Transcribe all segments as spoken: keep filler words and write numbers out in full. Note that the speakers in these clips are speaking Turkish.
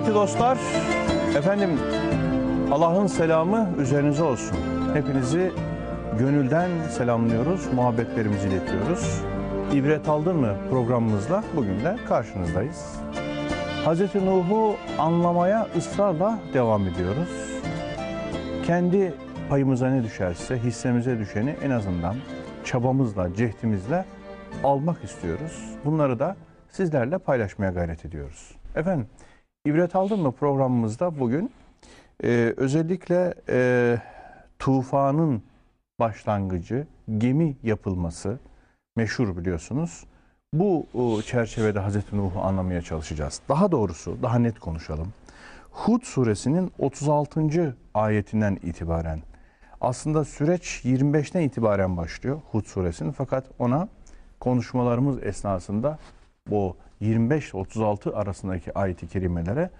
Kıymetli dostlar, efendim Allah'ın selamı üzerinize olsun. Hepinizi gönülden selamlıyoruz, muhabbetlerimizi iletiyoruz. İbret aldın mı programımızla bugün de karşınızdayız. Hz. Nuh'u anlamaya ısrarla devam ediyoruz. Kendi payımıza ne düşerse, hissemize düşeni en azından çabamızla, cehdimizle almak istiyoruz. Bunları da sizlerle paylaşmaya gayret ediyoruz. Efendim, ibret aldın mı programımızda bugün e, özellikle e, tufanın başlangıcı, gemi yapılması meşhur biliyorsunuz. Bu e, çerçevede Hazreti Nuh'u anlamaya çalışacağız. Daha doğrusu, daha net konuşalım. Hud suresinin otuz altıncı ayetinden itibaren, aslında süreç yirmi beşten itibaren başlıyor Hud suresinin, fakat ona konuşmalarımız esnasında bu yirmi beş otuz altı arasındaki ayet-i kerimelere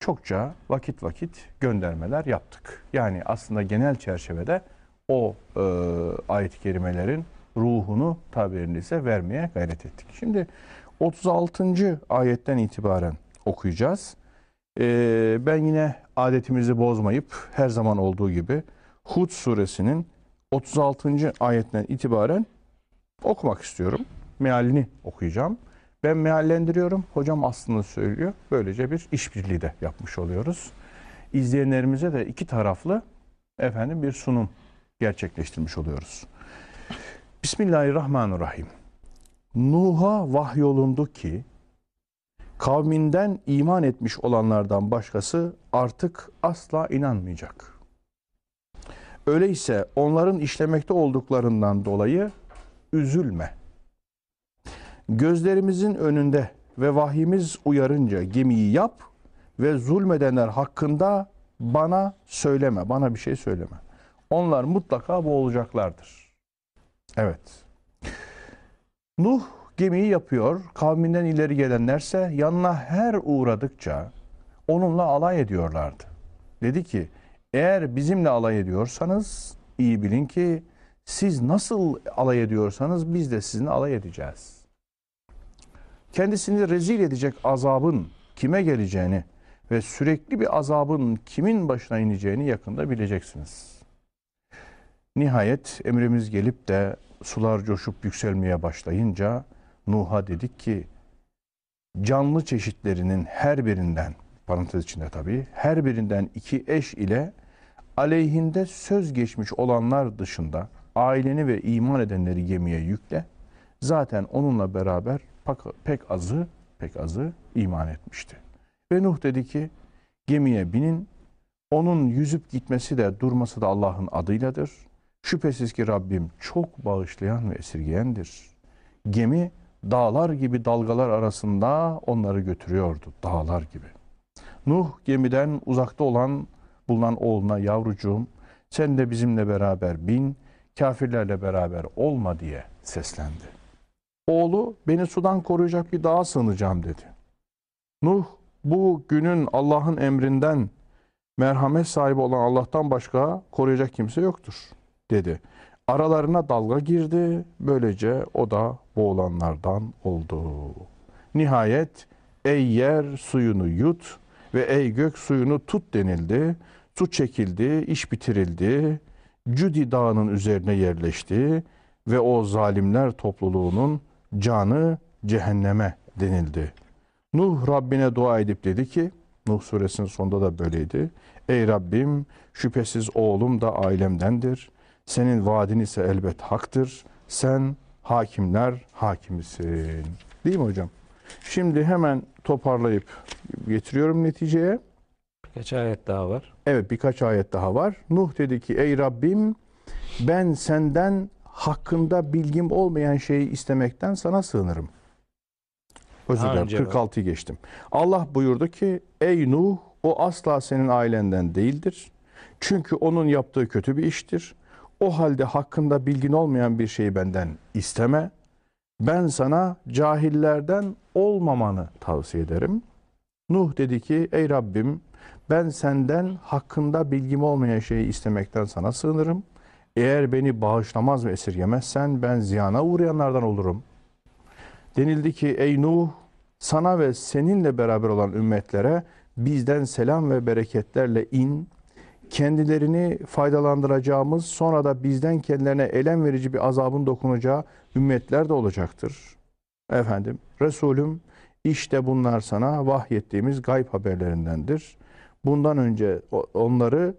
çokça vakit vakit göndermeler yaptık. Yani aslında genel çerçevede o e, ayet-i kerimelerin ruhunu tabirinize vermeye gayret ettik. Şimdi otuz altıncı ayetten itibaren okuyacağız. E, ben yine adetimizi bozmayıp her zaman olduğu gibi Hud suresinin otuz altıncı ayetten itibaren okumak istiyorum. Mealini okuyacağım. Ben meallendiriyorum, hocam aslında söylüyor. Böylece bir işbirliği de yapmış oluyoruz. İzleyenlerimize de iki taraflı efendim bir sunum gerçekleştirmiş oluyoruz. Bismillahirrahmanirrahim. Nuh'a vahyolundu ki kavminden iman etmiş olanlardan başkası artık asla inanmayacak. Öyleyse onların işlemekte olduklarından dolayı üzülme. Gözlerimizin önünde ve vahyimiz uyarınca gemiyi yap ve zulmedenler hakkında bana söyleme, bana bir şey söyleme. Onlar mutlaka boğulacaklardır. Evet. Nuh gemiyi yapıyor, kavminden ileri gelenlerse yanına her uğradıkça onunla alay ediyorlardı. Dedi ki, eğer bizimle alay ediyorsanız iyi bilin ki siz nasıl alay ediyorsanız biz de sizinle alay edeceğiz. Kendisini rezil edecek azabın kime geleceğini ve sürekli bir azabın kimin başına ineceğini yakında bileceksiniz. Nihayet emrimiz gelip de sular coşup yükselmeye başlayınca Nuh'a dedik ki, canlı çeşitlerinin her birinden, parantez içinde tabii, her birinden iki eş ile aleyhinde söz geçmiş olanlar dışında aileni ve iman edenleri gemiye yükle. Zaten onunla beraber pek azı, pek azı iman etmişti. Ve Nuh dedi ki, gemiye binin, onun yüzüp gitmesi de durması da Allah'ın adıyladır. Şüphesiz ki Rabbim çok bağışlayan ve esirgeyendir. Gemi dağlar gibi dalgalar arasında onları götürüyordu, dağlar gibi. Nuh gemiden uzakta olan bulunan oğluna, yavrucuğum sen de bizimle beraber bin, kafirlerle beraber olma diye seslendi. Oğlu, beni sudan koruyacak bir dağa sığınacağım dedi. Nuh, bu günün Allah'ın emrinden, merhamet sahibi olan Allah'tan başka koruyacak kimse yoktur dedi. Aralarına dalga girdi, böylece o da boğulanlardan oldu. Nihayet, ey yer suyunu yut ve ey gök suyunu tut denildi. Su çekildi, iş bitirildi, Cudi dağının üzerine yerleşti ve o zalimler topluluğunun canı cehenneme denildi. Nuh Rabbine dua edip dedi ki, Nuh suresinin sonunda da böyleydi. Ey Rabbim, şüphesiz oğlum da ailemdendir. Senin vaadin ise elbet haktır. Sen hakimler hakimisin. Değil mi hocam? Şimdi hemen toparlayıp getiriyorum neticeye. Birkaç ayet daha var. Evet, birkaç ayet daha var. Nuh dedi ki, ey Rabbim, ben senden hakkında bilgim olmayan şeyi istemekten sana sığınırım. Özür dilerim, kırk altıyı geçtim. Allah buyurdu ki, ey Nuh, o asla senin ailenden değildir. Çünkü onun yaptığı kötü bir iştir. O halde hakkında bilgin olmayan bir şeyi benden isteme. Ben sana cahillerden olmamanı tavsiye ederim. Nuh dedi ki, ey Rabbim, ben senden hakkında bilgim olmayan şeyi istemekten sana sığınırım. Eğer beni bağışlamaz ve esirgemezsen ben ziyana uğrayanlardan olurum. Denildi ki, ey Nuh, sana ve seninle beraber olan ümmetlere bizden selam ve bereketlerle in, kendilerini faydalandıracağımız, sonra da bizden kendilerine elem verici bir azabın dokunacağı ümmetler de olacaktır. Efendim, Resulüm, işte bunlar sana vahyettiğimiz gayb haberlerindendir. Bundan önce onları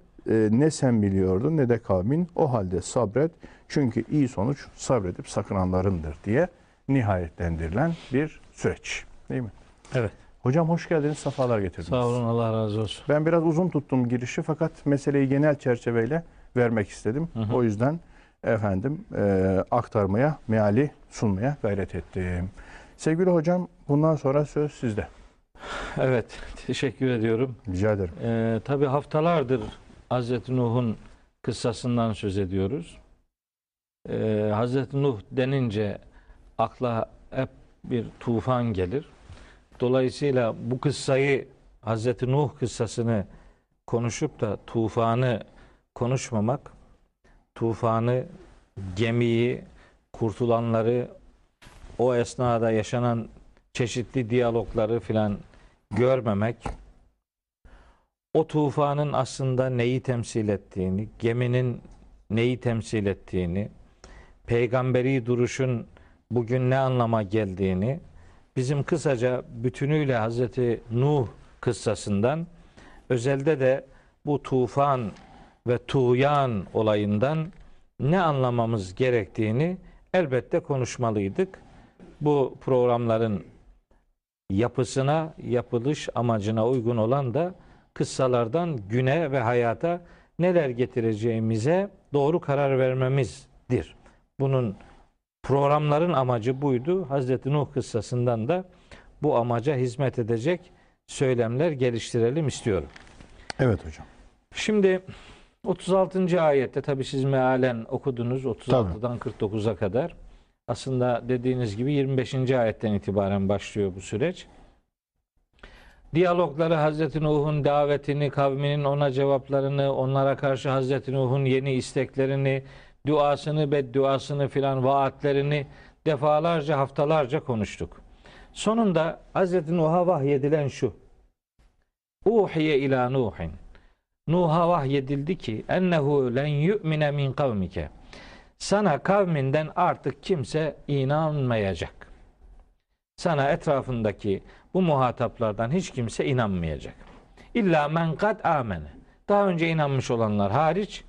ne sen biliyordun ne de kavmin, o halde sabret. Çünkü iyi sonuç sabredip sakınanlarındır diye nihayetlendirilen bir süreç. Değil mi? Evet. Hocam hoş geldiniz, sefalar getirdiniz. Sağ olun, Allah razı olsun. Ben biraz uzun tuttum girişi fakat meseleyi genel çerçeveyle vermek istedim. Hı hı. O yüzden efendim e, aktarmaya, meali sunmaya gayret ettim. Sevgili hocam, bundan sonra söz sizde. Evet, teşekkür ediyorum. Rica ederim. E, tabii haftalardır Hazreti Nuh'un kıssasından söz ediyoruz. E, Hazreti Nuh denince akla hep bir tufan gelir. Dolayısıyla bu kıssayı, Hazreti Nuh kıssasını konuşup da tufanı konuşmamak, tufanı, gemiyi, kurtulanları, o esnada yaşanan çeşitli diyalogları filan görmemek, o tufanın aslında neyi temsil ettiğini, geminin neyi temsil ettiğini, peygamberi duruşun bugün ne anlama geldiğini, bizim kısaca bütünüyle Hazreti Nuh kıssasından, özelde de bu tufan ve tuğyan olayından ne anlamamız gerektiğini elbette konuşmalıydık. Bu programların yapısına, yapılış amacına uygun olan da kıssalardan güne ve hayata neler getireceğimize doğru karar vermemizdir. Bunun programların amacı buydu. Hazreti Nuh kıssasından da bu amaca hizmet edecek söylemler geliştirelim istiyorum. Evet hocam. Şimdi otuz altıncı ayette, tabii siz mealen okudunuz otuz altıdan kırk dokuza kadar. Aslında dediğiniz gibi yirmi beşinci ayetten itibaren başlıyor bu süreç. Diyalogları, Hazreti Nuh'un davetini, kavminin ona cevaplarını, onlara karşı Hazreti Nuh'un yeni isteklerini, duasını, bedduasını filan, vaatlerini defalarca, haftalarca konuştuk. Sonunda Hazreti Nuh'a vahyedilen şu: Uhiye ila Nuhin. Nuh'a vahyedildi ki ennehu len yu'mine min kavmike. Sana kavminden artık kimse inanmayacak. Sana etrafındaki bu muhataplardan hiç kimse inanmayacak. İlla men kad amene. Daha önce inanmış olanlar hariç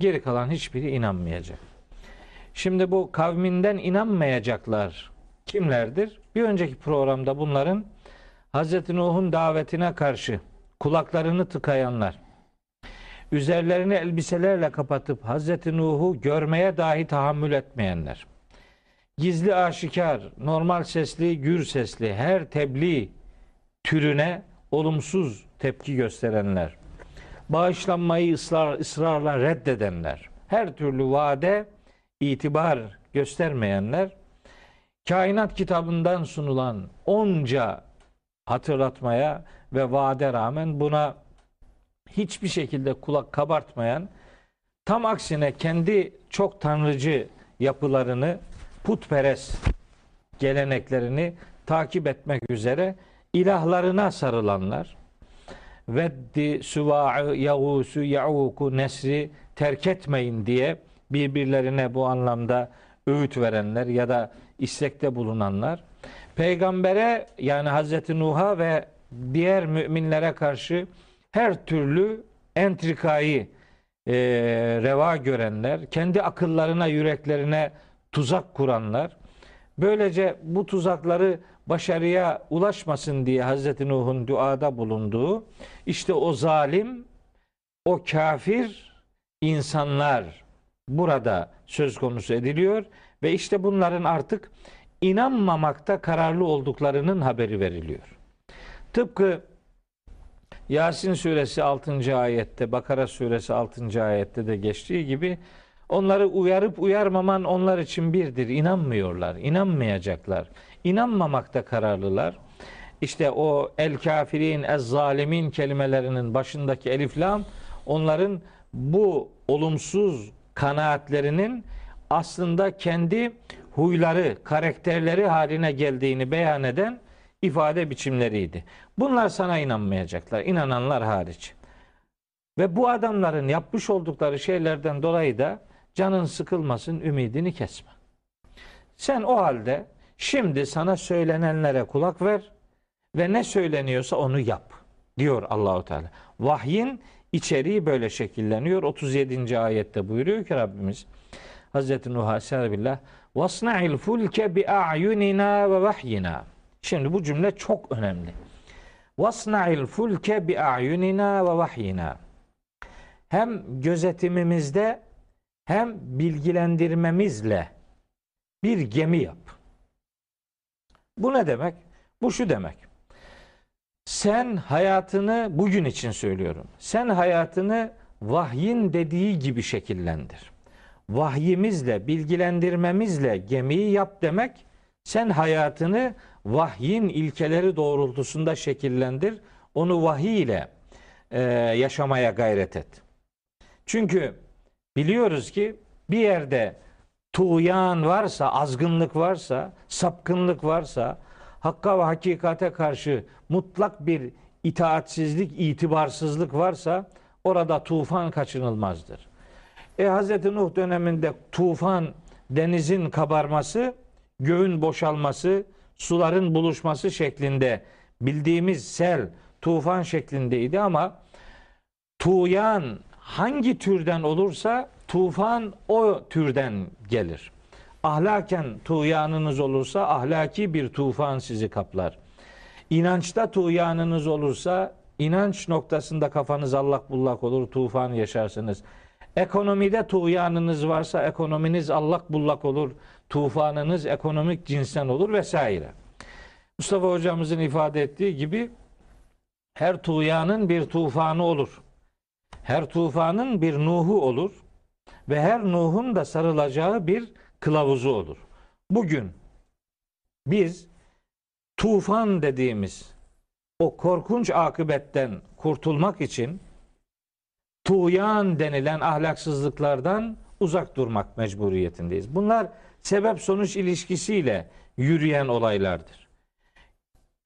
geri kalan hiçbiri inanmayacak. Şimdi bu kavminden inanmayacaklar kimlerdir? Bir önceki programda bunların Hazreti Nuh'un davetine karşı kulaklarını tıkayanlar, üzerlerini elbiselerle kapatıp Hazreti Nuh'u görmeye dahi tahammül etmeyenler, gizli aşikar, normal sesli, gür sesli her tebliğ türüne olumsuz tepki gösterenler, bağışlanmayı ısrar, ısrarla reddedenler, her türlü vaade itibar göstermeyenler, kainat kitabından sunulan onca hatırlatmaya ve vaade rağmen buna hiçbir şekilde kulak kabartmayan, tam aksine kendi çok tanrıcı yapılarını, putperest geleneklerini takip etmek üzere ilahlarına sarılanlar, Veddi, Süva'ı, Yağusu, Ya'uku, Nesri terk etmeyin diye birbirlerine bu anlamda öğüt verenler ya da istekte bulunanlar, peygambere yani Hazreti Nuh'a ve diğer müminlere karşı her türlü entrikayı e, reva görenler, kendi akıllarına, yüreklerine tuzak kuranlar, böylece bu tuzakları başarıya ulaşmasın diye Hazreti Nuh'un duada bulunduğu, işte o zalim, o kafir insanlar burada söz konusu ediliyor ve işte bunların artık inanmamakta kararlı olduklarının haberi veriliyor. Tıpkı Yasin suresi altıncı ayette, Bakara suresi altıncı ayette de geçtiği gibi, onları uyarıp uyarmaman onlar için birdir. İnanmıyorlar, inanmayacaklar. İnanmamakta kararlılar. İşte o el-kafirin, ez-zalimin kelimelerinin başındaki elif-lam, onların bu olumsuz kanaatlerinin aslında kendi huyları, karakterleri haline geldiğini beyan eden ifade biçimleriydi. Bunlar sana inanmayacaklar, inananlar hariç. Ve bu adamların yapmış oldukları şeylerden dolayı da canın sıkılmasın, ümidini kesme. Sen o halde şimdi sana söylenenlere kulak ver ve ne söyleniyorsa onu yap, diyor Allahu Teala. Vahyin içeriği böyle şekilleniyor. otuz yedinci ayette buyuruyor ki Rabbimiz Hazreti Nuh'a Aleyhisselam "Vasna'il fulke bi a'yunina ve vahyina." Şimdi bu cümle çok önemli. "Vasna'il fulke bi a'yunina ve vahyina." Hem gözetimimizde hem bilgilendirmemizle bir gemi yap. Bu ne demek? Bu şu demek. Sen hayatını, bugün için söylüyorum, sen hayatını vahyin dediği gibi şekillendir. Vahyimizle, bilgilendirmemizle gemiyi yap demek, sen hayatını vahyin ilkeleri doğrultusunda şekillendir, onu vahiy ile e, yaşamaya gayret et. Çünkü biliyoruz ki bir yerde tuğyan varsa, azgınlık varsa, sapkınlık varsa, hakka ve hakikate karşı mutlak bir itaatsizlik, itibarsızlık varsa orada tufan kaçınılmazdır. E Hz. Nuh döneminde tufan, denizin kabarması, göğün boşalması, suların buluşması şeklinde bildiğimiz sel, tufan şeklindeydi ama tuğyan hangi türden olursa tufan o türden gelir. Ahlaken tuğyanınız olursa ahlaki bir tufan sizi kaplar. İnançta tuğyanınız olursa inanç noktasında kafanız allak bullak olur, tufan yaşarsınız. Ekonomide tuğyanınız varsa ekonominiz allak bullak olur, tufanınız ekonomik cinsten olur vesaire. Mustafa hocamızın ifade ettiği gibi her tuğyanın bir tufanı olur. Her tufanın bir Nuh'u olur ve her Nuh'un da sarılacağı bir kılavuzu olur. Bugün biz tufan dediğimiz o korkunç akıbetten kurtulmak için tuğyan denilen ahlaksızlıklardan uzak durmak mecburiyetindeyiz. Bunlar sebep-sonuç ilişkisiyle yürüyen olaylardır.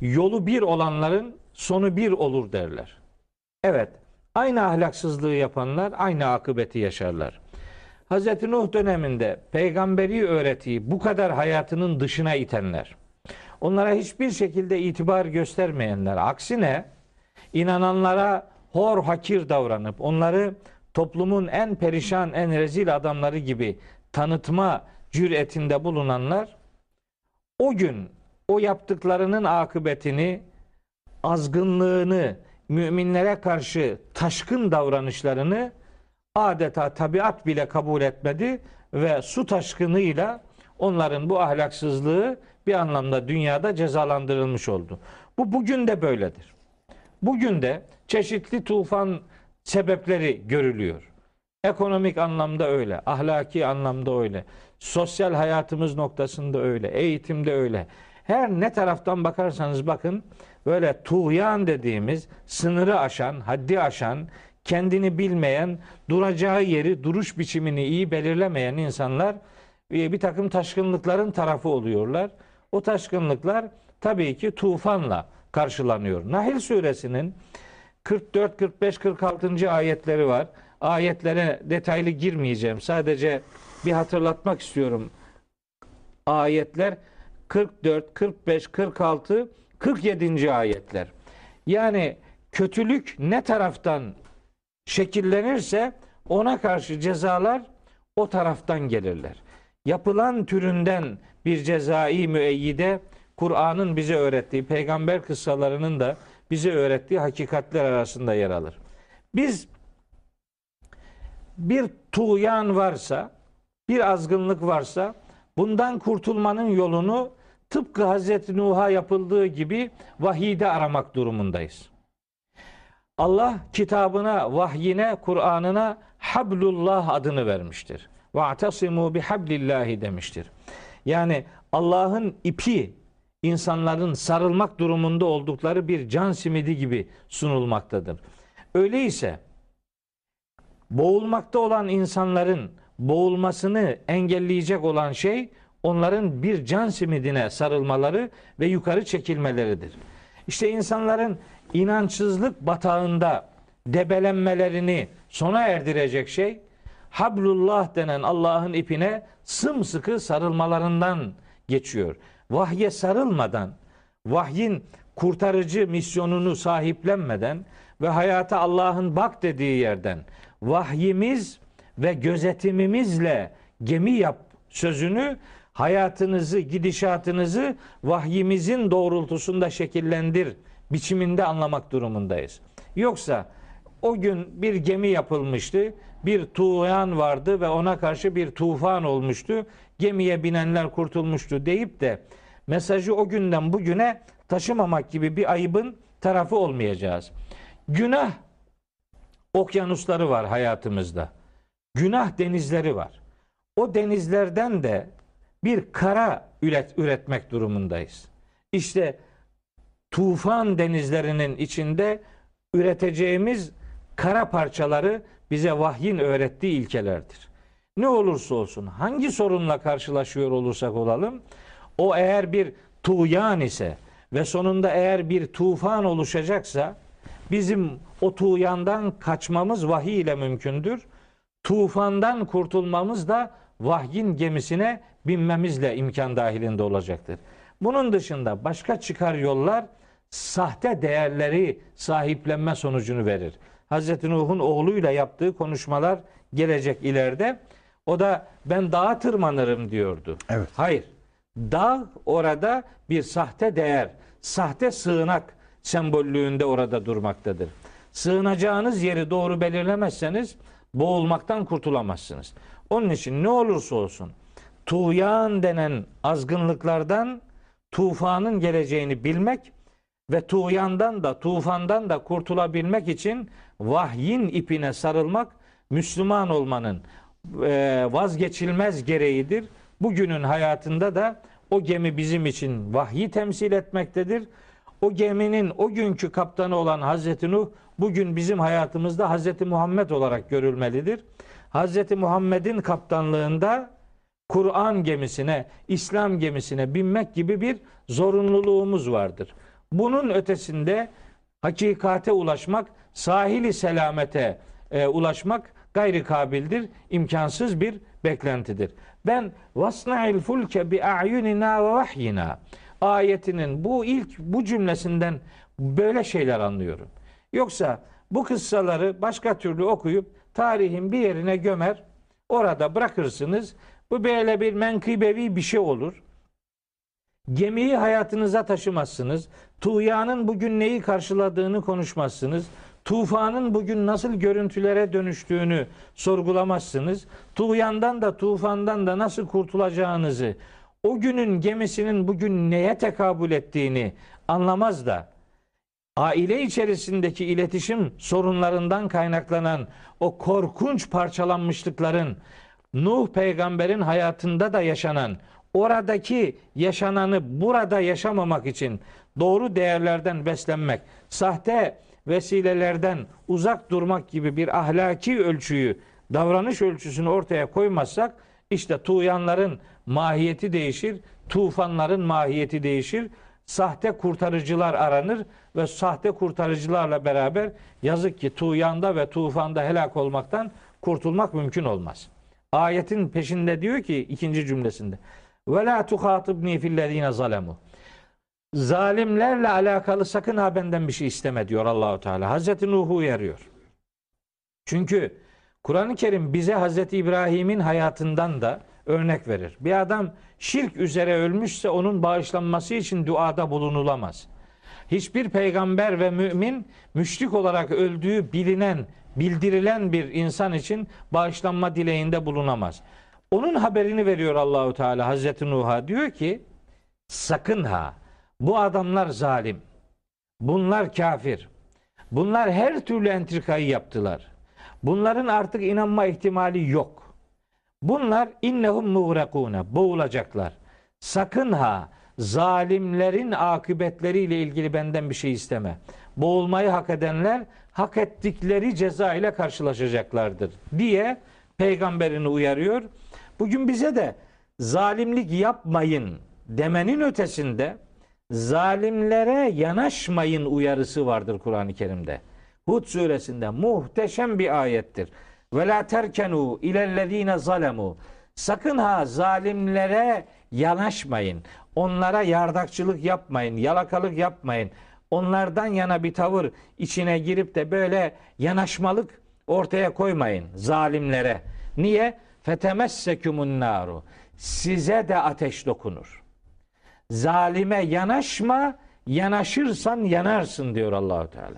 Yolu bir olanların sonu bir olur derler. Evet, aynı ahlaksızlığı yapanlar aynı akıbeti yaşarlar. Hz. Nuh döneminde peygamberi öğretiyi bu kadar hayatının dışına itenler, onlara hiçbir şekilde itibar göstermeyenler, aksine inananlara hor hakir davranıp onları toplumun en perişan, en rezil adamları gibi tanıtma cüretinde bulunanlar, o gün o yaptıklarının akıbetini, azgınlığını, müminlere karşı taşkın davranışlarını adeta tabiat bile kabul etmedi ve su taşkınıyla onların bu ahlaksızlığı bir anlamda dünyada cezalandırılmış oldu. Bu bugün de böyledir. Bugün de çeşitli tufan sebepleri görülüyor. Ekonomik anlamda öyle, ahlaki anlamda öyle, sosyal hayatımız noktasında öyle, eğitimde öyle. Her ne taraftan bakarsanız bakın, böyle tuğyan dediğimiz sınırı aşan, haddi aşan, kendini bilmeyen, duracağı yeri, duruş biçimini iyi belirlemeyen insanlar bir takım taşkınlıkların tarafı oluyorlar. O taşkınlıklar tabii ki tufanla karşılanıyor. Nahl suresinin kırk dört, kırk beş, kırk altıncı ayetleri var. Ayetlere detaylı girmeyeceğim. Sadece bir hatırlatmak istiyorum. Ayetler kırk dört, kırk beş, kırk altı, kırk yedinci ayetler. Yani kötülük ne taraftan şekillenirse ona karşı cezalar o taraftan gelirler. Yapılan türünden bir cezai müeyyide Kur'an'ın bize öğrettiği, peygamber kıssalarının da bize öğrettiği hakikatler arasında yer alır. Biz bir tuğyan varsa, bir azgınlık varsa bundan kurtulmanın yolunu tıpkı Hazreti Nuh'a yapıldığı gibi vahide aramak durumundayız. Allah kitabına, vahyine, Kur'an'ına Hablullah adını vermiştir. Ve'tasimu bihablillahi demiştir. Yani Allah'ın ipi insanların sarılmak durumunda oldukları bir can simidi gibi sunulmaktadır. Öyleyse boğulmakta olan insanların boğulmasını engelleyecek olan şey onların bir can simidine sarılmaları ve yukarı çekilmeleridir. İşte insanların inançsızlık batağında debelenmelerini sona erdirecek şey, Hablullah denen Allah'ın ipine sımsıkı sarılmalarından geçiyor. Vahye sarılmadan, vahyin kurtarıcı misyonunu sahiplenmeden ve hayata Allah'ın bak dediği yerden vahyimiz ve gözetimimizle gemi yap sözünü, hayatınızı, gidişatınızı vahyimizin doğrultusunda şekillendir biçiminde anlamak durumundayız. Yoksa o gün bir gemi yapılmıştı, bir tuğyan vardı ve ona karşı bir tufan olmuştu, gemiye binenler kurtulmuştu deyip de mesajı o günden bugüne taşımamak gibi bir ayıbın tarafı olmayacağız. Günah okyanusları var hayatımızda. Günah denizleri var. O denizlerden de bir kara üret, üretmek durumundayız. İşte tufan denizlerinin içinde üreteceğimiz kara parçaları bize vahyin öğrettiği ilkelerdir. Ne olursa olsun, hangi sorunla karşılaşıyor olursak olalım, o eğer bir tuğyan ise ve sonunda eğer bir tufan oluşacaksa, bizim o tuğyandan kaçmamız vahiy ile mümkündür. Tufandan kurtulmamız da vahyin gemisine binmemizle imkan dahilinde olacaktır. Bunun dışında başka çıkar yollar sahte değerleri sahiplenme sonucunu verir. Hazreti Nuh'un oğluyla yaptığı konuşmalar gelecek ileride. O da ben dağa tırmanırım diyordu. Evet. Hayır. Dağ orada bir sahte değer, sahte sığınak sembollüğünde orada durmaktadır. Sığınacağınız yeri doğru belirlemezseniz boğulmaktan kurtulamazsınız. Onun için ne olursa olsun tuğyan denen azgınlıklardan tufanın geleceğini bilmek ve tuğyandan da tufandan da kurtulabilmek için vahyin ipine sarılmak Müslüman olmanın vazgeçilmez gereğidir. Bugünün hayatında da o gemi bizim için vahyi temsil etmektedir. O geminin o günkü kaptanı olan Hazreti Nuh bugün bizim hayatımızda Hazreti Muhammed olarak görülmelidir. Hazreti Muhammed'in kaptanlığında Kur'an gemisine, İslam gemisine binmek gibi bir zorunluluğumuz vardır. Bunun ötesinde hakikate ulaşmak, sahili selamete e, ulaşmak gayri kabildir, imkansız bir beklentidir. Ben vasna'il fulke bi a'yunina ve vahyina ayetinin bu ilk bu cümlesinden böyle şeyler anlıyorum. Yoksa bu kıssaları başka türlü okuyup tarihin bir yerine gömer, orada bırakırsınız. Bu böyle bir menkıbevi bir şey olur. Gemiyi hayatınıza taşımazsınız. Tuğyanın bugün neyi karşıladığını konuşmazsınız. Tufanın bugün nasıl görüntülere dönüştüğünü sorgulamazsınız. Tuğyandan da tufandan da nasıl kurtulacağınızı, o günün gemisinin bugün neye tekabül ettiğini anlamaz da aile içerisindeki iletişim sorunlarından kaynaklanan o korkunç parçalanmışlıkların Nuh peygamberin hayatında da yaşanan, oradaki yaşananı burada yaşamamak için doğru değerlerden beslenmek, sahte vesilelerden uzak durmak gibi bir ahlaki ölçüyü, davranış ölçüsünü ortaya koymazsak işte tuğyanların mahiyeti değişir, tufanların mahiyeti değişir, sahte kurtarıcılar aranır ve sahte kurtarıcılarla beraber yazık ki tuğyanda ve tufanda helak olmaktan kurtulmak mümkün olmaz. Ayetin peşinde diyor ki ikinci cümlesinde ve la tuhatibni fillezine zalemu. Zalimlerle alakalı sakın ha benden bir şey isteme diyor Allahu Teala. Hazreti Nuh'u uyarıyor. Çünkü Kur'an-ı Kerim bize Hazreti İbrahim'in hayatından da örnek verir. Bir adam şirk üzere ölmüşse onun bağışlanması için duada bulunulamaz. Hiçbir peygamber ve mümin müşrik olarak öldüğü bilinen, bildirilen bir insan için bağışlanma dileğinde bulunamaz. Onun haberini veriyor Allahu Teala Hazreti Nuh'a, diyor ki sakın ha, bu adamlar zalim, bunlar kafir, bunlar her türlü entrikayı yaptılar. Bunların artık inanma ihtimali yok. Bunlar innehum muğrakûne, boğulacaklar. Sakın ha zalimlerin akıbetleriyle ilgili benden bir şey isteme. Boğulmayı hak edenler hak ettikleri ceza ile karşılaşacaklardır diye peygamberini uyarıyor. Bugün bize de zalimlik yapmayın demenin ötesinde zalimlere yanaşmayın uyarısı vardır Kur'an-ı Kerim'de. Hud suresinde muhteşem bir ayettir. Ve la terkenu ilellezine zalemu. Sakın ha zalimlere yanaşmayın. Onlara yardakçılık yapmayın, yalakalık yapmayın. Onlardan yana bir tavır içine girip de böyle yanaşmalık ortaya koymayın zalimlere. Niye? Fetemessekumun naru. Size de ateş dokunur. Zalime yanaşma, yanaşırsan yanarsın diyor Allahu Teala.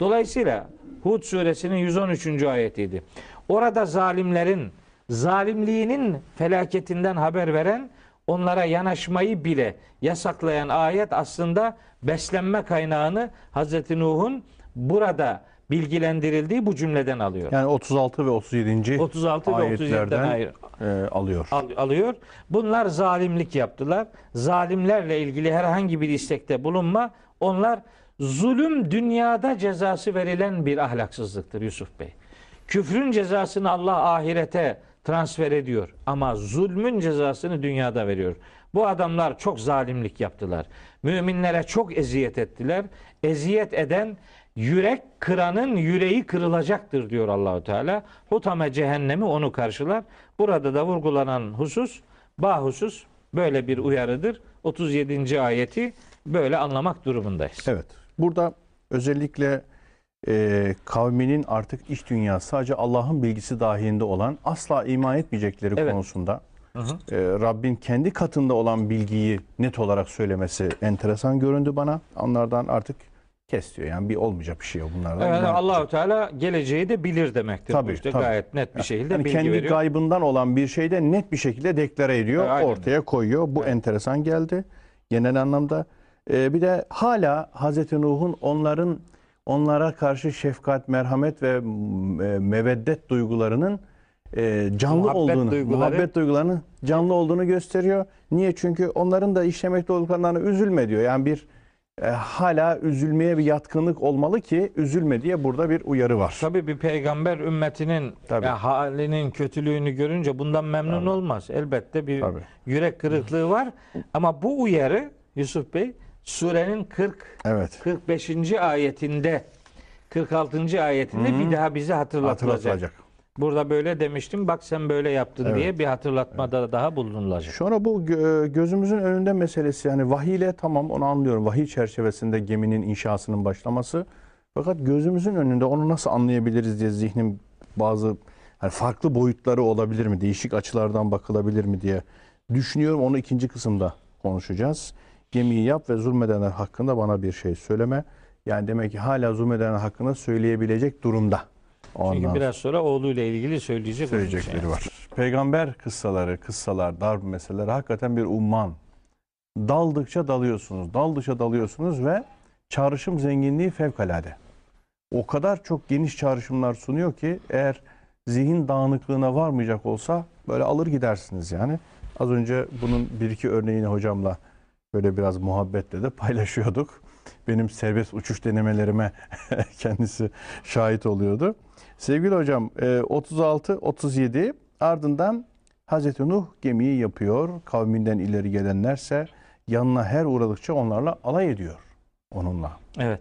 Dolayısıyla Hud suresinin yüz on üçüncü ayetiydi. Orada zalimlerin, zalimliğinin felaketinden haber veren, onlara yanaşmayı bile yasaklayan ayet aslında beslenme kaynağını Hazreti Nuh'un burada bilgilendirildiği bu cümleden alıyor. Yani otuz altı ve otuz yedi. otuz altı ayetlerden ve otuz yedi'den alıyor. alıyor. Bunlar zalimlik yaptılar. Zalimlerle ilgili herhangi bir istekte bulunma. Onlar zulüm dünyada cezası verilen bir ahlaksızlıktır Yusuf Bey. Küfrün cezasını Allah ahirete transfer ediyor ama zulmün cezasını dünyada veriyor. Bu adamlar çok zalimlik yaptılar. Müminlere çok eziyet ettiler. Eziyet eden yürek kıranın yüreği kırılacaktır diyor Allahu Teala. Hutame cehennemi onu karşılar. Burada da vurgulanan husus, bahusus böyle bir uyarıdır. otuz yedinci ayeti böyle anlamak durumundayız. Evet. Burada özellikle e, kavminin artık iş dünyası sadece Allah'ın bilgisi dahilinde olan, asla ima etmeyecekleri evet. konusunda hı hı. E, Rabbin kendi katında olan bilgiyi net olarak söylemesi enteresan göründü bana. Onlardan artık kes diyor. Yani bir olmayacak bir şey o bunlardan. Evet, Allahu Teala geleceği de bilir demektir. Tabii, işte tabii. Gayet net bir şekilde yani bilgi kendi veriyor. Kendi gaybından olan bir şeyi de net bir şekilde deklare ediyor, evet, ortaya koyuyor. Bu evet. enteresan geldi genel anlamda. Bir de hala Hazreti Nuh'un onların onlara karşı şefkat, merhamet ve meveddet duygularının canlı muhabbet olduğunu, duyguları. muhabbet duygularının canlı olduğunu gösteriyor. Niye? Çünkü onların da işlemekte olduklarına üzülme diyor. Yani bir e, hala üzülmeye bir yatkınlık olmalı ki üzülme diye burada bir uyarı var. Tabii bir peygamber ümmetinin e, halinin kötülüğünü görünce bundan memnun Tabii. olmaz. Elbette bir Tabii. yürek kırıklığı var ama bu uyarı Yusuf Bey surenin kırk evet. kırk beşinci ayetinde kırk altıncı ayetinde hmm. bir daha bize hatırlatılacak. hatırlatılacak. Burada böyle demiştim, bak sen böyle yaptın evet. diye bir hatırlatmada evet. daha bulunulacak. Sonra bu gözümüzün önünde meselesi, yani vahiyle tamam onu anlıyorum. Vahiy çerçevesinde geminin inşasının başlaması. Fakat gözümüzün önünde onu nasıl anlayabiliriz diye zihnim bazı yani farklı boyutları olabilir mi? Değişik açılardan bakılabilir mi diye düşünüyorum. Onu ikinci kısımda konuşacağız. Gemiyi yap ve zulmedenler hakkında bana bir şey söyleme. Yani demek ki hala zulmedenler hakkında söyleyebilecek durumda. Ondan Çünkü biraz sonra oğluyla ilgili söyleyecek söyleyecekleri şey. var. Peygamber kıssaları, kıssalar, darb meseleleri hakikaten bir umman. Daldıkça dalıyorsunuz, daldıkça dalıyorsunuz ve çağrışım zenginliği fevkalade. O kadar çok geniş çağrışımlar sunuyor ki eğer zihin dağınıklığına varmayacak olsa böyle alır gidersiniz yani. Az önce bunun bir iki örneğini hocamla böyle biraz muhabbetle de paylaşıyorduk. Benim serbest uçuş denemelerime kendisi şahit oluyordu. Sevgili hocam, otuz altı otuz yedi ardından Hazreti Nuh gemiyi yapıyor. Kavminden ileri gelenlerse yanına her uğradıkça onlarla alay ediyor onunla. Evet.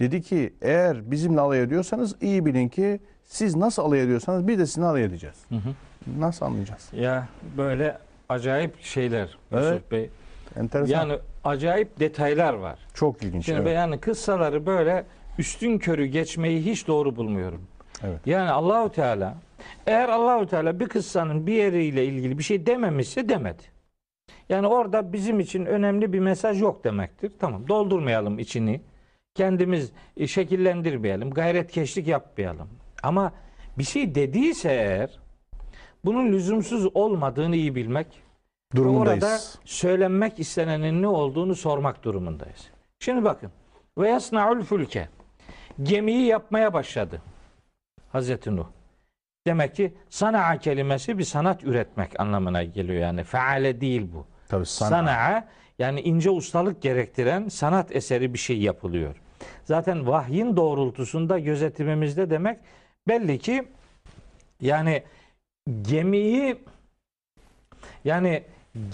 Dedi ki eğer bizimle alay ediyorsanız iyi bilin ki siz nasıl alay ediyorsanız biz de sizinle alay edeceğiz. Hı hı. Nasıl anlayacağız? Ya böyle acayip şeyler Yusuf evet. Bey. Enteresan. Yani acayip detaylar var. Çok ilginç. Şimdi evet. yani kıssaları böyle üstünkörü geçmeyi hiç doğru bulmuyorum. Evet. Yani Allahu Teala, eğer Allahu Teala bir kıssanın bir yeriyle ilgili bir şey dememişse demedi. Yani orada bizim için önemli bir mesaj yok demektir. Tamam, doldurmayalım içini. Kendimiz şekillendirmeyelim. Gayretkeşlik yapmayalım. Ama bir şey dediyse eğer bunun lüzumsuz olmadığını iyi bilmek durumundayız. Orada söylenmek istenenin ne olduğunu sormak durumundayız. Şimdi bakın. Ve yasnaul fulke. Gemiyi yapmaya başladı Hazreti Nuh. Demek ki sanaa kelimesi bir sanat üretmek anlamına geliyor yani. Feale değil bu. Tabii sanaa. Sanaa yani ince ustalık gerektiren sanat eseri bir şey yapılıyor. Zaten vahyin doğrultusunda gözetimimizde demek belli ki yani gemiyi yani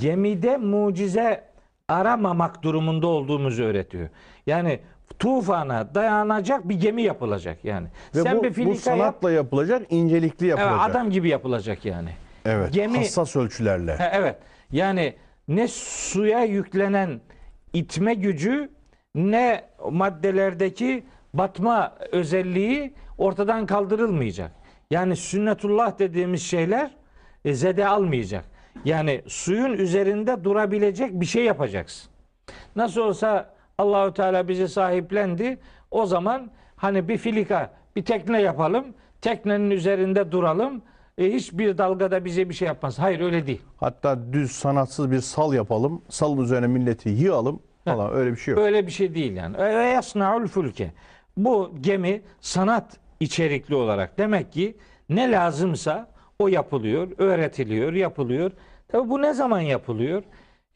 gemide mucize aramamak durumunda olduğumuzu öğretiyor. Yani tufana dayanacak bir gemi yapılacak yani. Ve sen bu, bir bu sanatla yap, yapılacak, incelikli yapılacak. Evet, adam gibi yapılacak yani. Evet, gemi, hassas ölçülerle. He, evet, yani ne suya yüklenen itme gücü, ne maddelerdeki batma özelliği ortadan kaldırılmayacak. Yani sünnetullah dediğimiz şeyler e, zede almayacak. Yani suyun üzerinde durabilecek bir şey yapacaksın. Nasıl olsa Allahu Teala bizi sahiplendi. O zaman hani bir filika, bir tekne yapalım. Teknenin üzerinde duralım. E, hiçbir dalgada bize bir şey yapmaz. Hayır, öyle değil. Hatta düz sanatsız bir sal yapalım. Salın üzerine milleti yığalım falan, öyle bir şey yok. Öyle bir şey değil yani. Yasnaul fulke. Bu gemi sanat içerikli olarak, demek ki ne lazımsa o yapılıyor, öğretiliyor, yapılıyor. Tabi bu ne zaman yapılıyor?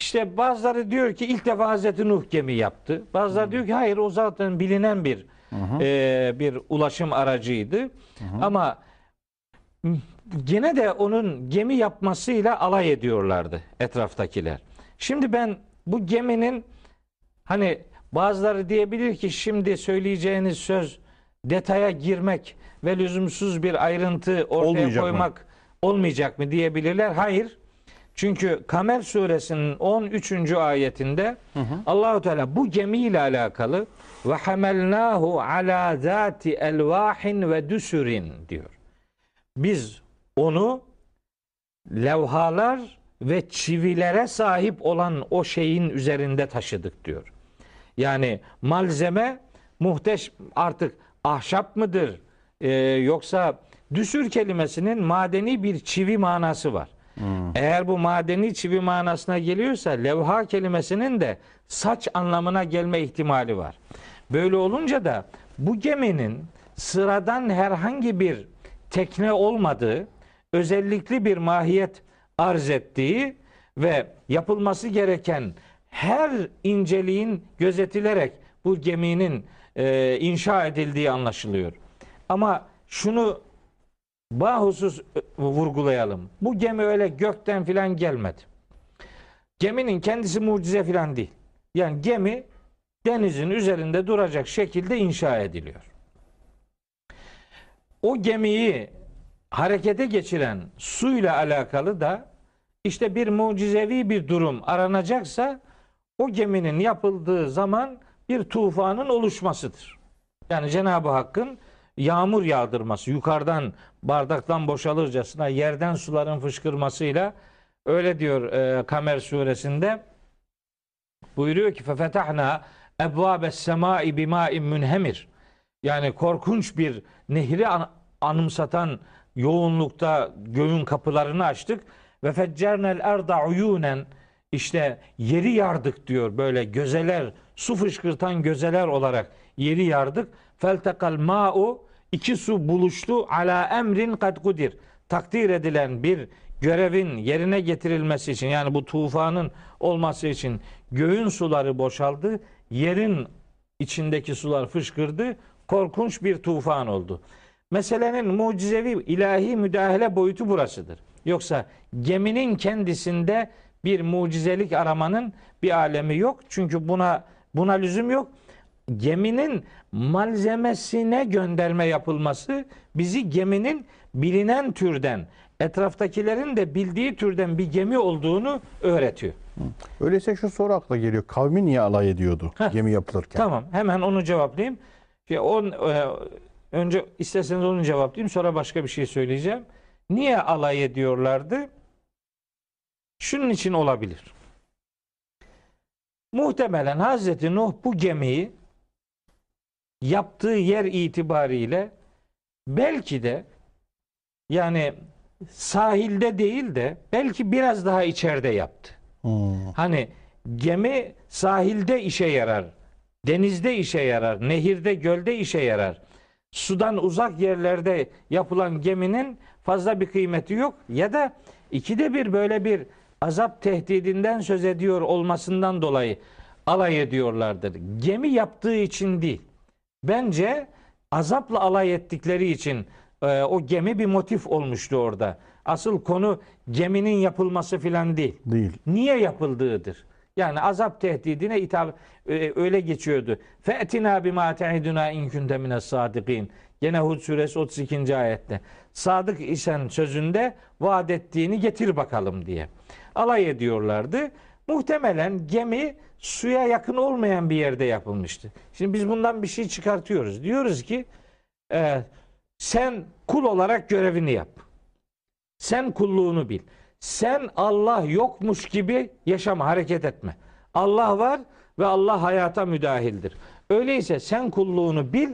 İşte bazıları diyor ki ilk defa Hazreti Nuh gemi yaptı. Bazıları hmm. diyor ki hayır, o zaten bilinen bir hmm. e, bir ulaşım aracıydı. Hmm. Ama gene de onun gemi yapmasıyla alay ediyorlardı etraftakiler. Şimdi ben bu geminin, hani bazıları diyebilir ki şimdi söyleyeceğiniz söz detaya girmek ve lüzumsuz bir ayrıntı ortaya olmayacak koymak mı? olmayacak mı diyebilirler. Hayır. Çünkü Kamer suresinin on üçüncü ayetinde Allahu Teala bu gemiyle alakalı ve hamelnahu ala zati elvahin ve düsurin diyor. Biz onu levhalar ve çivilere sahip olan o şeyin üzerinde taşıdık diyor. Yani malzeme muhteşem, artık ahşap mıdır? Ee, yoksa düsür kelimesinin madeni bir çivi manası var. Hmm. Eğer bu madeni çivi manasına geliyorsa levha kelimesinin de saç anlamına gelme ihtimali var. Böyle olunca da bu geminin sıradan herhangi bir tekne olmadığı, özellikli bir mahiyet arz ettiği ve yapılması gereken her inceliğin gözetilerek bu geminin e, inşa edildiği anlaşılıyor. Ama şunu bahusus vurgulayalım. Bu gemi öyle gökten filan gelmedi. Geminin kendisi mucize filan değil. Yani gemi denizin üzerinde duracak şekilde inşa ediliyor. O gemiyi harekete geçiren suyla alakalı da işte bir mucizevi bir durum aranacaksa o geminin yapıldığı zaman bir tufanın oluşmasıdır. Yani Cenab-ı Hakk'ın yağmur yağdırması, yukarıdan bardaktan boşalırcasına yerden suların fışkırmasıyla, öyle diyor e, Kamer suresinde, buyuruyor ki فَفَتَحْنَا اَبْوَابَ السَّمَاءِ بِمَاءٍ مُنْهَمِرٍ. Yani korkunç bir nehri an anımsatan yoğunlukta göğün kapılarını açtık. وَفَجَّرْنَا الْاَرْضَ عُيُونًا. İşte yeri yardık diyor, böyle gözeler, su fışkırtan gözeler olarak yeri yardık. Feltekal ma'u, iki su buluştu, ala emrin kad kudir, takdir edilen bir görevin yerine getirilmesi için, yani bu tufanın olması için göğün suları boşaldı, yerin içindeki sular fışkırdı, korkunç bir tufan oldu. Meselenin mucizevi, ilahi müdahale boyutu burasıdır. Yoksa geminin kendisinde bir mucizelik aramanın bir alemi yok. Çünkü buna buna lüzum yok. Geminin malzemesine gönderme yapılması bizi geminin bilinen türden, etraftakilerin de bildiği türden bir gemi olduğunu öğretiyor. Öyleyse şu soru akla geliyor. Kavmi niye alay ediyordu Heh, gemi yapılırken? Tamam, hemen onu cevaplayayım. Şey, on, e, önce isterseniz onu cevaplayayım, sonra başka bir şey söyleyeceğim. Niye alay ediyorlardı? Şunun için olabilir. Muhtemelen Hazreti Nuh bu gemiyi yaptığı yer itibariyle belki de, yani sahilde değil de belki biraz daha içeride yaptı. Hmm. Hani gemi sahilde işe yarar, denizde işe yarar, nehirde, gölde işe yarar. Sudan uzak yerlerde yapılan geminin fazla bir kıymeti yok, ya da ikide bir böyle bir azap tehdidinden söz ediyor olmasından dolayı alay ediyorlardır. Gemi yaptığı için değil. Bence azapla alay ettikleri için e, o gemi bir motif olmuştu orada. Asıl konu geminin yapılması filan değil. Değil. Niye yapıldığıdır. Yani azap tehdidine hitap e, öyle geçiyordu. Fe'tina bima te'iduna in kunte mine's sadikin. Gene Hud suresi otuz ikinci ayette. Sadık isen sözünde vaat ettiğini getir bakalım diye. Alay ediyorlardı. Muhtemelen gemi suya yakın olmayan bir yerde yapılmıştı. Şimdi biz bundan bir şey çıkartıyoruz. Diyoruz ki e, sen kul olarak görevini yap. Sen kulluğunu bil. Sen Allah yokmuş gibi yaşama, hareket etme. Allah var ve Allah hayata müdahildir. Öyleyse sen kulluğunu bil,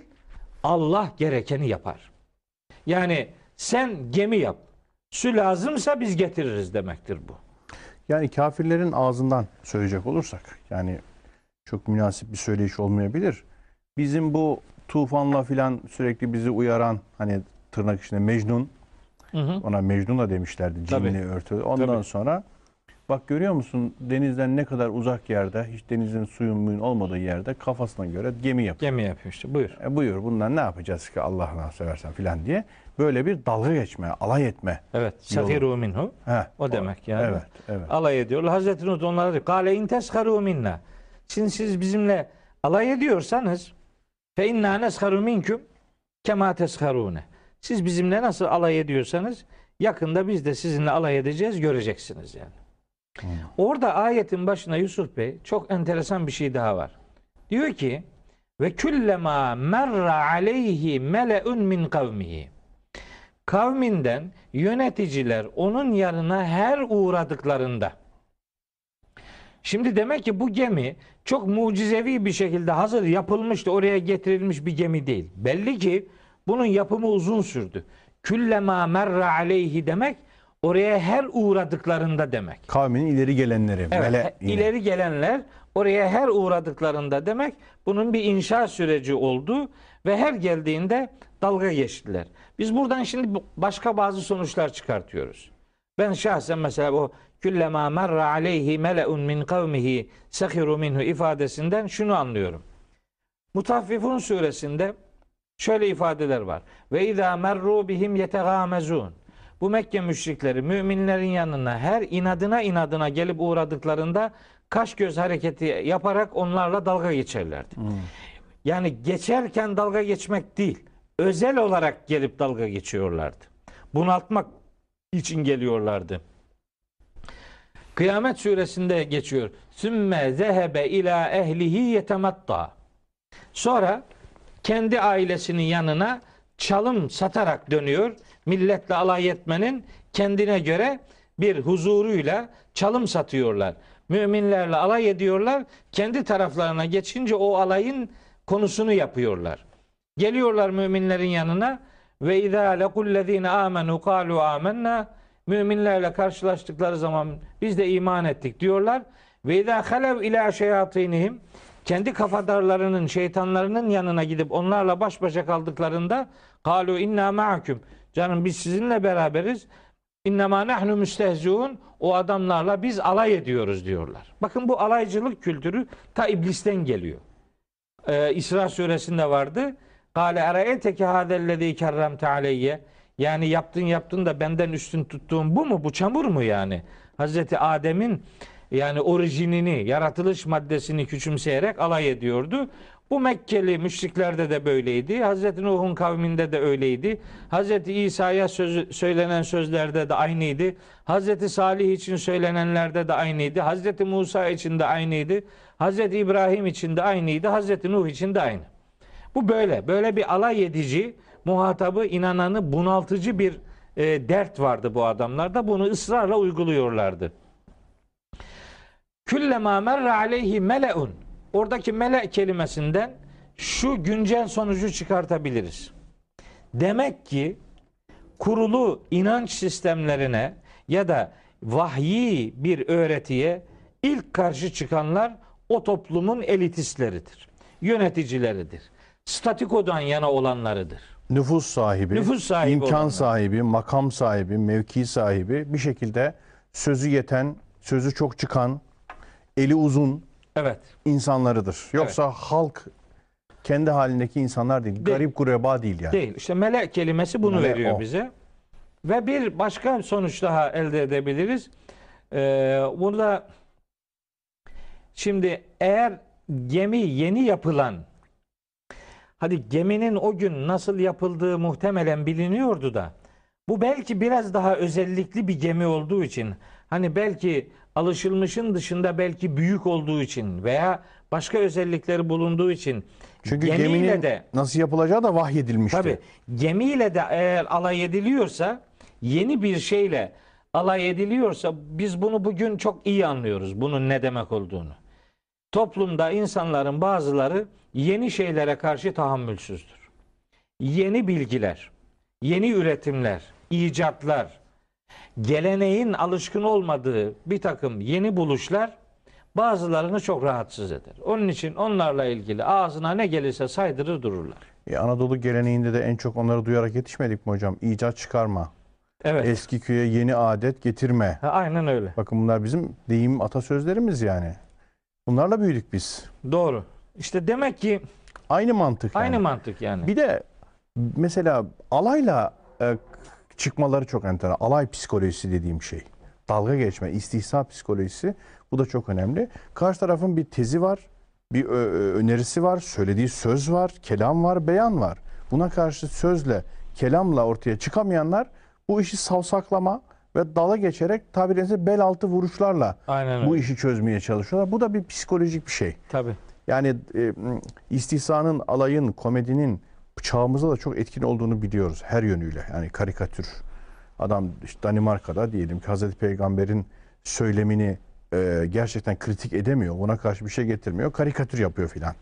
Allah gerekeni yapar. Yani sen gemi yap. Su lazımsa biz getiririz demektir bu. Yani kafirlerin ağzından söyleyecek olursak, yani çok münasip bir söyleyiş olmayabilir. Bizim bu tufanla filan sürekli bizi uyaran, hani tırnak içinde Mecnun, hı hı. ona Mecnun da demişlerdi, cinli örtülü. Ondan Tabii. sonra bak görüyor musun, denizden ne kadar uzak yerde, hiç denizin suyun muyun olmadığı yerde kafasına göre gemi yapıyor. Gemi yapıyor işte, buyur. E, buyur, bundan ne yapacağız ki Allah'ına seversen filan diye. Böyle bir dalga geçme, alay etme. Evet. Sahiru minhu. O demek yani. Evet, evet. Alay ediyor. Hazreti Nuh onlara diyor. Kale in tesharu minna. Şimdi siz bizimle alay ediyorsanız fe inna nesharu minkum kema tesharune. Siz bizimle nasıl alay ediyorsanız yakında biz de sizinle alay edeceğiz, göreceksiniz yani. Hmm. Orada ayetin başına Yusuf Bey çok enteresan bir şey daha var. Diyor ki ve kullema merra aleyhi meleun min kavmihi. Kavminden yöneticiler onun yanına her uğradıklarında. Şimdi demek ki bu gemi çok mucizevi bir şekilde hazır yapılmıştı, oraya getirilmiş bir gemi değil. Belli ki bunun yapımı uzun sürdü. Küllemâ merra aleyhi demek oraya her uğradıklarında demek. Kavminin ileri gelenleri. Evet, ileri gelenler oraya her uğradıklarında demek. Bunun bir inşa süreci oldu ve her geldiğinde dalga geçtiler. Biz buradan şimdi başka bazı sonuçlar çıkartıyoruz. Ben şahsen mesela o küllemâ merra aleyhi mele'un min kavmihi sehiru minhu ifadesinden şunu anlıyorum. Mutaffifun suresinde şöyle ifadeler var. Ve izâ merru bihim yetegâmezûn. Bu Mekke müşrikleri müminlerin yanına her inadına inadına gelip uğradıklarında kaş göz hareketi yaparak onlarla dalga geçerlerdi. Hmm. Yani geçerken dalga geçmek değil, özel olarak gelip dalga geçiyorlardı. Bunaltmak için geliyorlardı. Kıyamet suresinde geçiyor. Sümme zehebe ila ehlihi yetematta. Sonra kendi ailesinin yanına çalım satarak dönüyor. Milletle alay etmenin kendine göre bir huzuruyla çalım satıyorlar. Müminlerle alay ediyorlar. Kendi taraflarına geçince o alayın konusunu yapıyorlar. Geliyorlar müminlerin yanına ve izâ lekullezîne âmenû kâlû âmennâ. Müminlerle karşılaştıkları zaman biz de iman ettik diyorlar. Ve izâ halev ilâ şeyâtînihim. Kendi kafadarlarının, şeytanlarının yanına gidip onlarla baş başa kaldıklarında kâlû innâ ma'aküm. Canım biz sizinle beraberiz. İnnemâ nahnu müstehzûn. O adamlarla biz alay ediyoruz diyorlar. Bakın bu alaycılık kültürü ta iblisten geliyor. Ee, İsra suresinde vardı. Kale eraeteke hâzellezî kerremte aleyye. Yani yaptın yaptın da benden üstün tuttuğun bu mu? Bu çamur mu yani? Hazreti Adem'in yani orijinini, yaratılış maddesini küçümseyerek alay ediyordu. Bu Mekkeli müşriklerde de böyleydi. Hazreti Nuh'un kavminde de öyleydi. Hazreti İsa'ya söz, söylenen sözlerde de aynıydı. Hazreti Salih için söylenenlerde de aynıydı. Hazreti Musa için de aynıydı. Hazreti İbrahim için de aynıydı. Hazreti Nuh için de aynı. Bu böyle. Böyle bir alay edici, muhatabı, inananı bunaltıcı bir e, dert vardı bu adamlarda. Bunu ısrarla uyguluyorlardı. Küllemâ merra aleyhi mele'un. Oradaki mele kelimesinden şu güncel sonucu çıkartabiliriz. Demek ki kurulu inanç sistemlerine ya da vahyi bir öğretiye ilk karşı çıkanlar o toplumun elitistleridir. Yöneticileridir. Statikodan yana olanlarıdır. Nüfus sahibi, Nüfus sahibi imkan olanlar. sahibi, makam sahibi, mevki sahibi bir şekilde sözü yeten, sözü çok çıkan, eli uzun evet. insanlarıdır. Yoksa evet. halk kendi halindeki insanlar değil. değil. Garip kureba değil yani. Değil. İşte melek kelimesi bunu melek veriyor o. bize. Ve bir başka sonuç daha elde edebiliriz. Ee, burada şimdi eğer gemi yeni yapılan, hadi geminin o gün nasıl yapıldığı muhtemelen biliniyordu da, bu belki biraz daha özellikli bir gemi olduğu için, hani belki alışılmışın dışında belki büyük olduğu için veya başka özellikleri bulunduğu için, çünkü gemiyle geminin de nasıl yapılacağı da vahyedilmişti. Tabii gemiyle de eğer alay ediliyorsa, yeni bir şeyle alay ediliyorsa, biz bunu bugün çok iyi anlıyoruz bunun ne demek olduğunu. Toplumda insanların bazıları yeni şeylere karşı tahammülsüzdür. Yeni bilgiler, yeni üretimler, icatlar, geleneğin alışkın olmadığı bir takım yeni buluşlar bazılarını çok rahatsız eder. Onun için onlarla ilgili ağzına ne gelirse saydırır dururlar. E Anadolu geleneğinde de en çok onları duyarak yetişmedik mi hocam? İcat çıkarma. Evet. Eski köye yeni adet getirme. Ha, aynen öyle. Bakın bunlar bizim deyim atasözlerimiz yani. Bunlarla büyüdük biz. Doğru. İşte demek ki aynı mantık. Yani. Aynı mantık yani. Bir de mesela alayla e, çıkmaları çok enteresan. Alay psikolojisi dediğim şey. Dalga geçme, istihza psikolojisi. Bu da çok önemli. Karşı tarafın bir tezi var, bir önerisi var, söylediği söz var, kelam var, beyan var. Buna karşı sözle, kelamla ortaya çıkamayanlar bu işi savsaklama ve dala geçerek, tabirinize, bel altı vuruşlarla bu işi çözmeye çalışıyorlar. Bu da bir psikolojik bir şey. Tabii. Yani e, istihsanın, alayın, komedinin çağımızda da çok etkin olduğunu biliyoruz her yönüyle. Yani karikatür. Adam işte Danimarka'da diyelim ki Hazreti Peygamber'in söylemini e, gerçekten kritik edemiyor. Ona karşı bir şey getirmiyor. Karikatür yapıyor filan.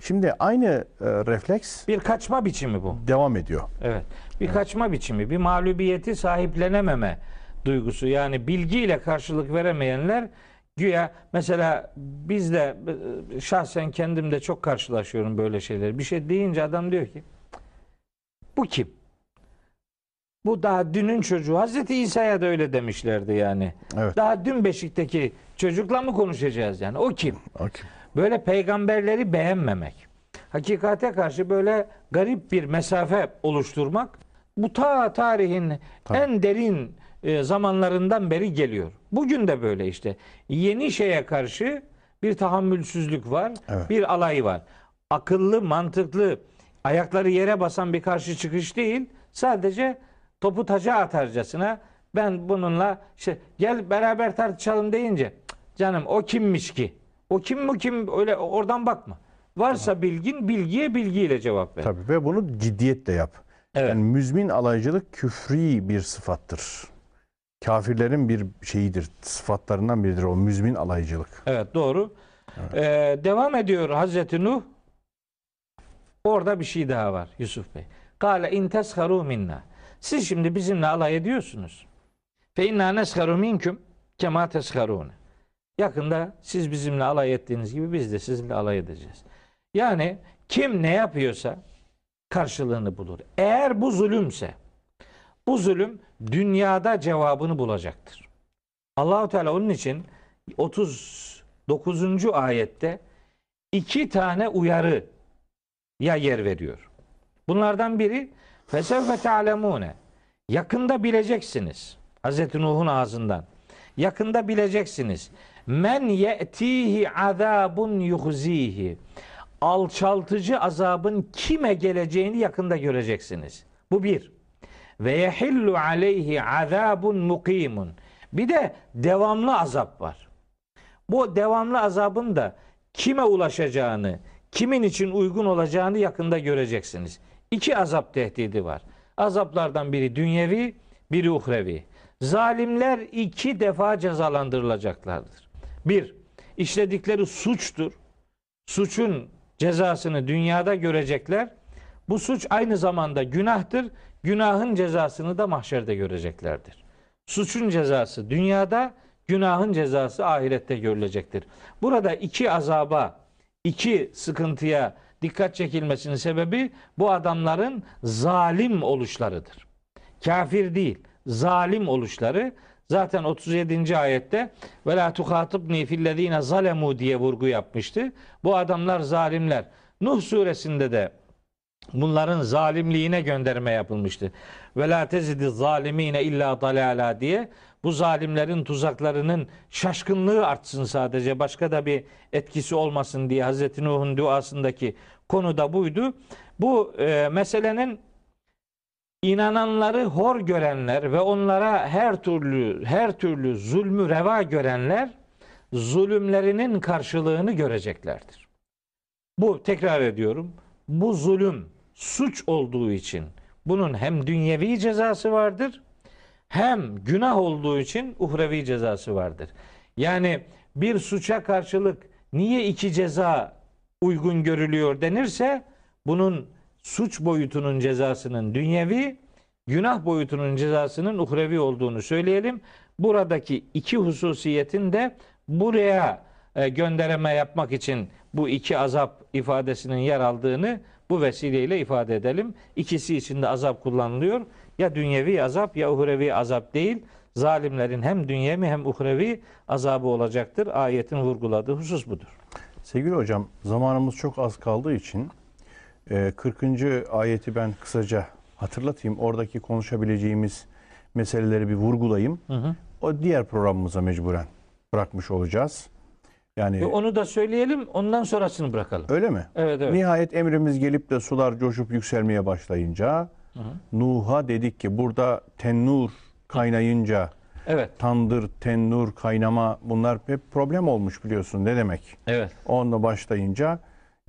Şimdi aynı e, refleks... Bir kaçma biçimi bu. Devam ediyor. Evet. Bir kaçma biçimi. Bir mağlubiyeti sahiplenememe duygusu. Yani bilgiyle karşılık veremeyenler güya, mesela biz de şahsen kendim de çok karşılaşıyorum böyle şeyleri. Bir şey deyince adam diyor ki bu kim? Bu daha dünün çocuğu. Hazreti İsa'ya da öyle demişlerdi yani. Evet. Daha dün Beşik'teki çocukla mı konuşacağız yani? O kim? O kim? Böyle peygamberleri beğenmemek, hakikate karşı böyle garip bir mesafe oluşturmak, bu ta tarihin Tabii. en derin zamanlarından beri geliyor. Bugün de böyle işte. Yeni şeye karşı bir tahammülsüzlük var, evet. bir alay var. Akıllı, mantıklı, ayakları yere basan bir karşı çıkış değil, sadece topu taca atarcasına ben bununla işte gel beraber tartışalım deyince, canım o kimmiş ki? O kim mi kim, öyle oradan bakma. Varsa Aha. bilgin, bilgiye bilgiyle cevap ver. Tabii, ve bunu ciddiyetle yap. Evet. Yani müzmin alaycılık küfri bir sıfattır. Kafirlerin bir şeyidir, sıfatlarından biridir o müzmin alaycılık. Evet, doğru. Evet. Ee, devam ediyor Hazreti Nuh. Orada bir şey daha var Yusuf Bey. Kâle in tesharu minna. Siz şimdi bizimle alay ediyorsunuz. Fe inna nesharu minküm kemâ tesharûne. Yakında siz bizimle alay ettiğiniz gibi biz de sizinle alay edeceğiz. Yani kim ne yapıyorsa karşılığını bulur. Eğer bu zulümse, bu zulüm dünyada cevabını bulacaktır. Allah-u Teala onun için otuz dokuzuncu ayette iki tane uyarı ya yer veriyor. Bunlardan biri fesevfe te'alemune. Yakında bileceksiniz. Hazreti Nuh'un ağzından. Yakında bileceksiniz. Men ye'tihi azabun yuhzihi. Alçaltıcı azabın kime geleceğini yakında göreceksiniz. Bu bir. Ve yehillu aleyhi azabun mukimun. Bir de devamlı azap var. Bu devamlı azabın da kime ulaşacağını, kimin için uygun olacağını yakında göreceksiniz. İki azap tehdidi var. Azaplardan biri dünyevi, biri uhrevi. Zalimler iki defa cezalandırılacaklardır. Bir, işledikleri suçtur. Suçun cezasını dünyada görecekler. Bu suç aynı zamanda günahtır. Günahın cezasını da mahşerde göreceklerdir. Suçun cezası dünyada, günahın cezası ahirette görülecektir. Burada iki azaba, iki sıkıntıya dikkat çekilmesinin sebebi bu adamların zalim oluşlarıdır. Kafir değil, zalim oluşları. Zaten otuz yedinci ayette "Ve la tuhatibni fillezine zalemu" diye vurgu yapmıştı. Bu adamlar zalimler. Nuh suresinde de bunların zalimliğine gönderme yapılmıştı. Ve la tezidi zalimine illa dalala diye, bu zalimlerin tuzaklarının şaşkınlığı artsın sadece, başka da bir etkisi olmasın diye Hazreti Nuh'un duasındaki konu da buydu. Bu e, meselenin inananları hor görenler ve onlara her türlü her türlü zulmü reva görenler zulümlerinin karşılığını göreceklerdir. Bu, tekrar ediyorum, bu zulüm suç olduğu için bunun hem dünyevi cezası vardır, hem günah olduğu için uhrevi cezası vardır. Yani bir suça karşılık niye iki ceza uygun görülüyor denirse, bunun suç boyutunun cezasının dünyevi, günah boyutunun cezasının uhrevi olduğunu söyleyelim. Buradaki iki hususiyetin de buraya gönderme yapmak için bu iki azap ifadesinin yer aldığını bu vesileyle ifade edelim. İkisi için de azap kullanılıyor. Ya dünyevi azap ya uhrevi azap değil. Zalimlerin hem dünyevi hem uhrevi azabı olacaktır. Ayetin vurguladığı husus budur. Sevgili hocam, zamanımız çok az kaldığı için kırkıncı ayeti ben kısaca hatırlatayım. Oradaki konuşabileceğimiz meseleleri bir vurgulayayım. Hı hı. O diğer programımıza mecburen bırakmış olacağız. Yani onu da söyleyelim, ondan sonrasını bırakalım. Öyle mi? Evet, evet. Nihayet emrimiz gelip de sular coşup yükselmeye başlayınca, Nuh'a dedik ki burada tennur kaynayınca, evet, tandır, tennur, kaynama, bunlar hep problem olmuş biliyorsun, ne demek? Evet. Onunla başlayınca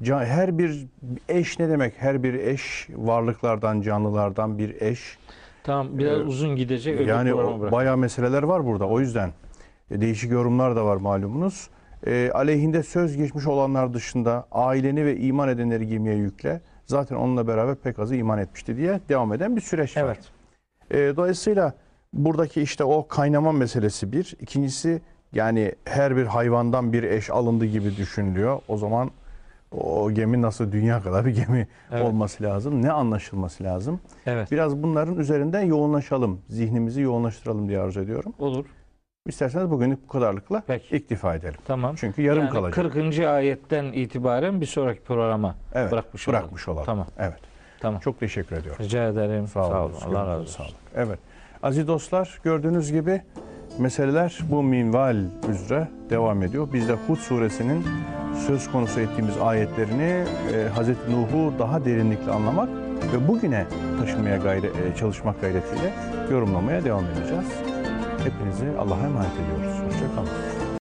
her bir eş ne demek? Her bir eş varlıklardan, canlılardan bir eş. Tamam, biraz ee, uzun gidecek. Yani o, bayağı meseleler var burada. O yüzden değişik yorumlar da var malumunuz. E, aleyhinde söz geçmiş olanlar dışında aileni ve iman edenleri gemiye yükle. Zaten onunla beraber pek azı iman etmişti diye devam eden bir süreç var. Evet. E, dolayısıyla buradaki işte o kaynama meselesi bir. İkincisi, yani her bir hayvandan bir eş alındı gibi düşünülüyor. O zaman o gemi nasıl dünya kadar bir gemi, evet, olması lazım? Ne anlaşılması lazım? Evet. Biraz bunların üzerinden yoğunlaşalım. Zihnimizi yoğunlaştıralım diye arzu ediyorum. Olur. İsterseniz bugünlük bu kadarlıkla, peki, iktifa edelim. Tamam. Çünkü yarım yani kalacak. kırkıncı ayetten itibaren bir sonraki programa, evet, bırakmış, bırakmış olalım. Tamam. Evet. Tamam. Çok teşekkür ediyorum. Rica ederim. Sağ, Sağ olun. olun. Allah razı olsun. Evet. Aziz dostlar, gördüğünüz gibi meseleler bu minval üzere devam ediyor. Biz de Hud suresinin söz konusu ettiğimiz ayetlerini, e, Hazreti Nuh'u daha derinlikle anlamak ve bugüne taşımaya gayret, e, çalışmak gayretiyle yorumlamaya devam edeceğiz. Hepinizi Allah'a emanet ediyoruz. Hoşça kalın.